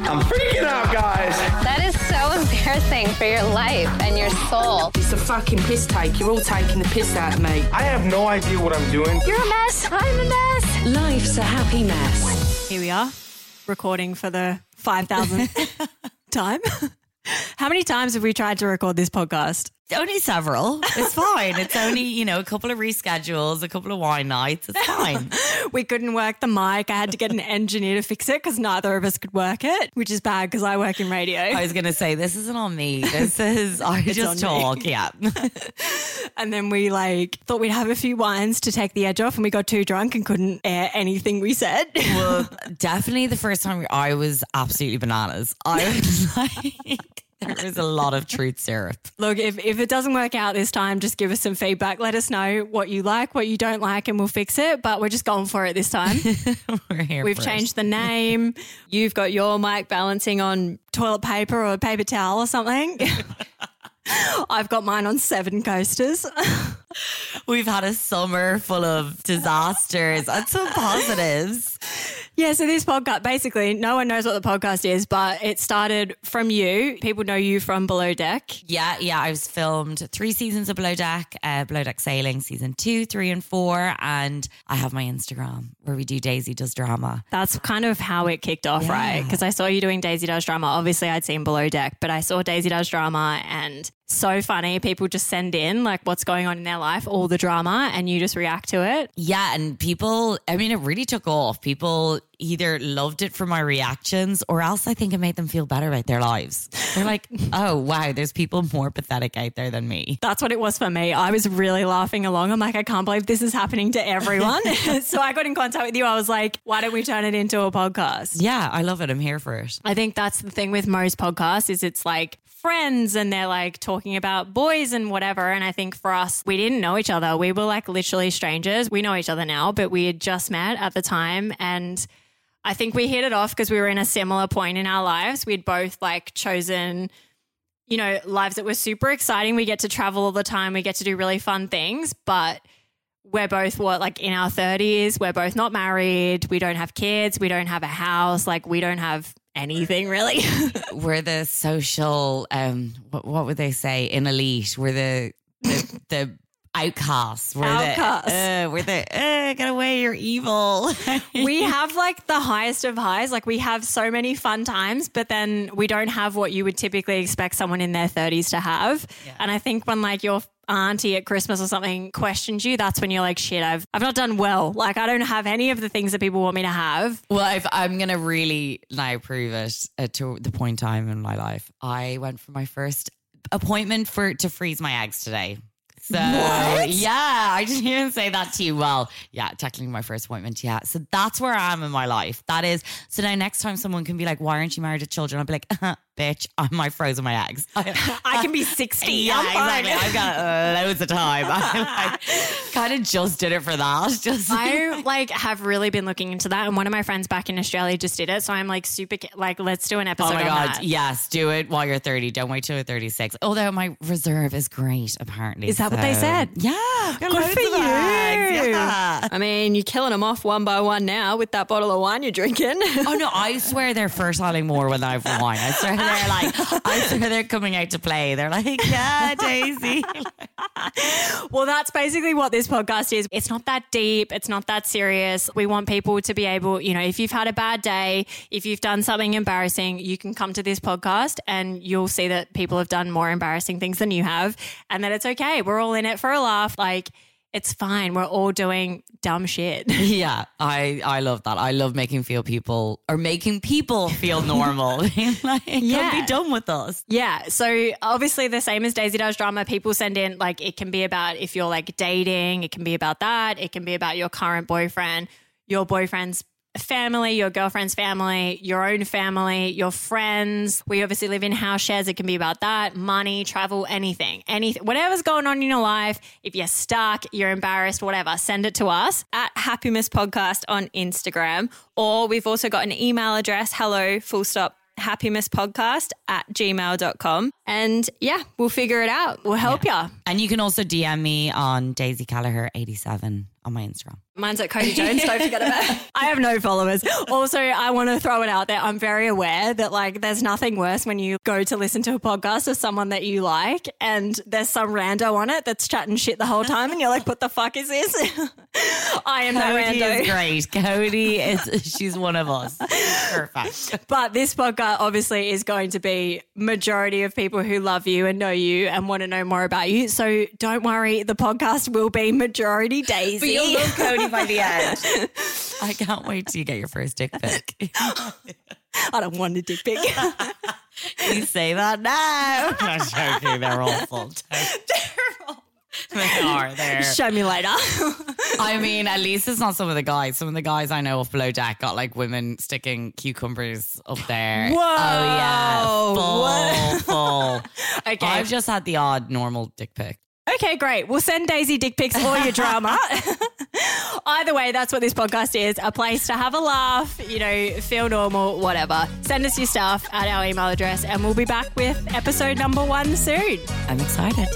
I'm freaking out, guys. That is so embarrassing for your life and your soul. It's a fucking piss take. You're all taking the piss out of me. I have no idea what I'm doing. You're a mess. I'm a mess. Life's a happy mess. Here we are, recording for the 5,000th time. How many times have we tried to record this podcast? Only several. It's fine. It's only, a couple of reschedules, a couple of wine nights. It's fine. We couldn't work the mic. I had to get an engineer to fix it because neither of us could work it, which is bad because I work in radio. I was going to say, this isn't on me. This is, I just talk. Yeah. And then we thought we'd have a few wines to take the edge off and we got too drunk and couldn't air anything we said. Well, definitely the first time I was absolutely bananas. I was there is a lot of truth syrup. Look, if it doesn't work out this time, just give us some feedback. Let us know what you like, what you don't like, and we'll fix it. But we're just going for it this time. We're here. We've changed the name. You've got your mic balancing on toilet paper or a paper towel or something. I've got mine on 7 coasters. We've had a summer full of disasters and some positives. Yeah, so this podcast, basically, no one knows what the podcast is, but it started from you. People know you from Below Deck. Yeah, I was filmed 3 seasons of Below Deck, Below Deck Sailing, season 2, 3 and 4, and I have my Instagram where we do Daisy Does Drama. That's kind of how it kicked off, right? Because I saw you doing Daisy Does Drama. Obviously, I'd seen Below Deck, but I saw Daisy Does Drama and... so funny. People just send in what's going on in their life, all the drama, and you just react to it. Yeah. And people, it really took off. People either loved it for my reactions or else I think it made them feel better about their lives. They're like, oh, wow, there's people more pathetic out there than me. That's what it was for me. I was really laughing along. I'm like, I can't believe this is happening to everyone. So I got in contact with you. I was like, why don't we turn it into a podcast? Yeah, I love it. I'm here for it. I think that's the thing with most podcasts is it's friends and they're talking about boys and whatever. And I think for us, we didn't know each other. We were literally strangers. We know each other now, but we had just met at the time. And I think we hit it off because we were in a similar point in our lives. We'd both chosen, lives that were super exciting. We get to travel all the time. We get to do really fun things, but we're both in our 30s, we're both not married. We don't have kids. We don't have a house. We don't have anything really. We're the social, what would they say, in elite? We're the outcasts. We're the get away, you're evil. We have the highest of highs. We have so many fun times, but then we don't have what you would typically expect someone in their 30s to have. Yeah. And I think when your auntie at Christmas or something questions you, that's when you're like, shit, I've not done well. I don't have any of the things that people want me to have. Well, if I'm going to really now prove it to the point time in my life, I went for my first appointment to freeze my eggs today. So what? Yeah, I didn't even say that to you. Well, yeah, technically my first appointment. Yeah. So that's where I am in my life. That is. So now next time someone can be like, why aren't you married to children? I'll be like, bitch, I frozen my eggs. I can be 60. Yeah, I'm fine. Exactly. I've got loads of time. I kind of just did it for that. I have really been looking into that. And one of my friends back in Australia just did it. So I'm super, let's do an episode on that. Oh my God. That. Yes. Do it while you're 30. Don't wait till you're 36. Although my reserve is great, apparently. Is that what they said? Yeah. Good for you. Yeah. You're killing them off one by one now with that bottle of wine you're drinking. Oh, no, I swear they're fertilising more when I have wine. I swear they're I swear they're coming out to play. They're like, yeah, Daisy. Well, that's basically what this podcast is. It's not that deep. It's not that serious. We want people to be able, if you've had a bad day, if you've done something embarrassing, you can come to this podcast and you'll see that people have done more embarrassing things than you have and that it's okay. We're all in it for a laugh. It's fine. We're all doing dumb shit. Yeah, I love that. I love making people feel normal. Don't be dumb with us. Yeah. So obviously the same as Daisy Does Drama, people send in it can be about if you're dating, it can be about that. It can be about your current boyfriend, your boyfriend's family, your girlfriend's family, your own family, your friends. We obviously live in house shares. It can be about that, money, travel, anything, whatever's going on in your life. If you're stuck, you're embarrassed, whatever, send it to us at happinesspodcast on Instagram. Or we've also got an email address, happinesspodcast@gmail.com. And yeah, we'll figure it out. We'll help you. And you can also DM me on Daisy Callaher 87 on my Instagram. Mine's at Cody Jones, don't forget about it. I have no followers. Also, I want to throw it out there. I'm very aware that like there's nothing worse when you go to listen to a podcast of someone that you like and there's some rando on it that's chatting shit the whole time and you're like, what the fuck is this? I am Cody no rando. Is great. Cody is, she's one of us. Perfect. But this podcast obviously is going to be majority of people who love you and know you and want to know more about you. So don't worry, the podcast will be majority Daisy. But you'll love Cody by the end. I can't wait till you get your first dick pic. I don't want a dick pic. You say that now. I'm not joking. They're awful. They are. They're... Show me later. I mean, at least it's not some of the guys. Some of the guys I know off Below Deck got like women sticking cucumbers up there. Whoa. Oh, yeah. Full. Okay. I've just had the odd normal dick pic. Okay, great. We'll send Daisy dick pics or your drama. Either way, that's what this podcast is, a place to have a laugh, you know, feel normal, whatever. Send us your stuff at our email address and we'll be back with episode number 1 soon. I'm excited.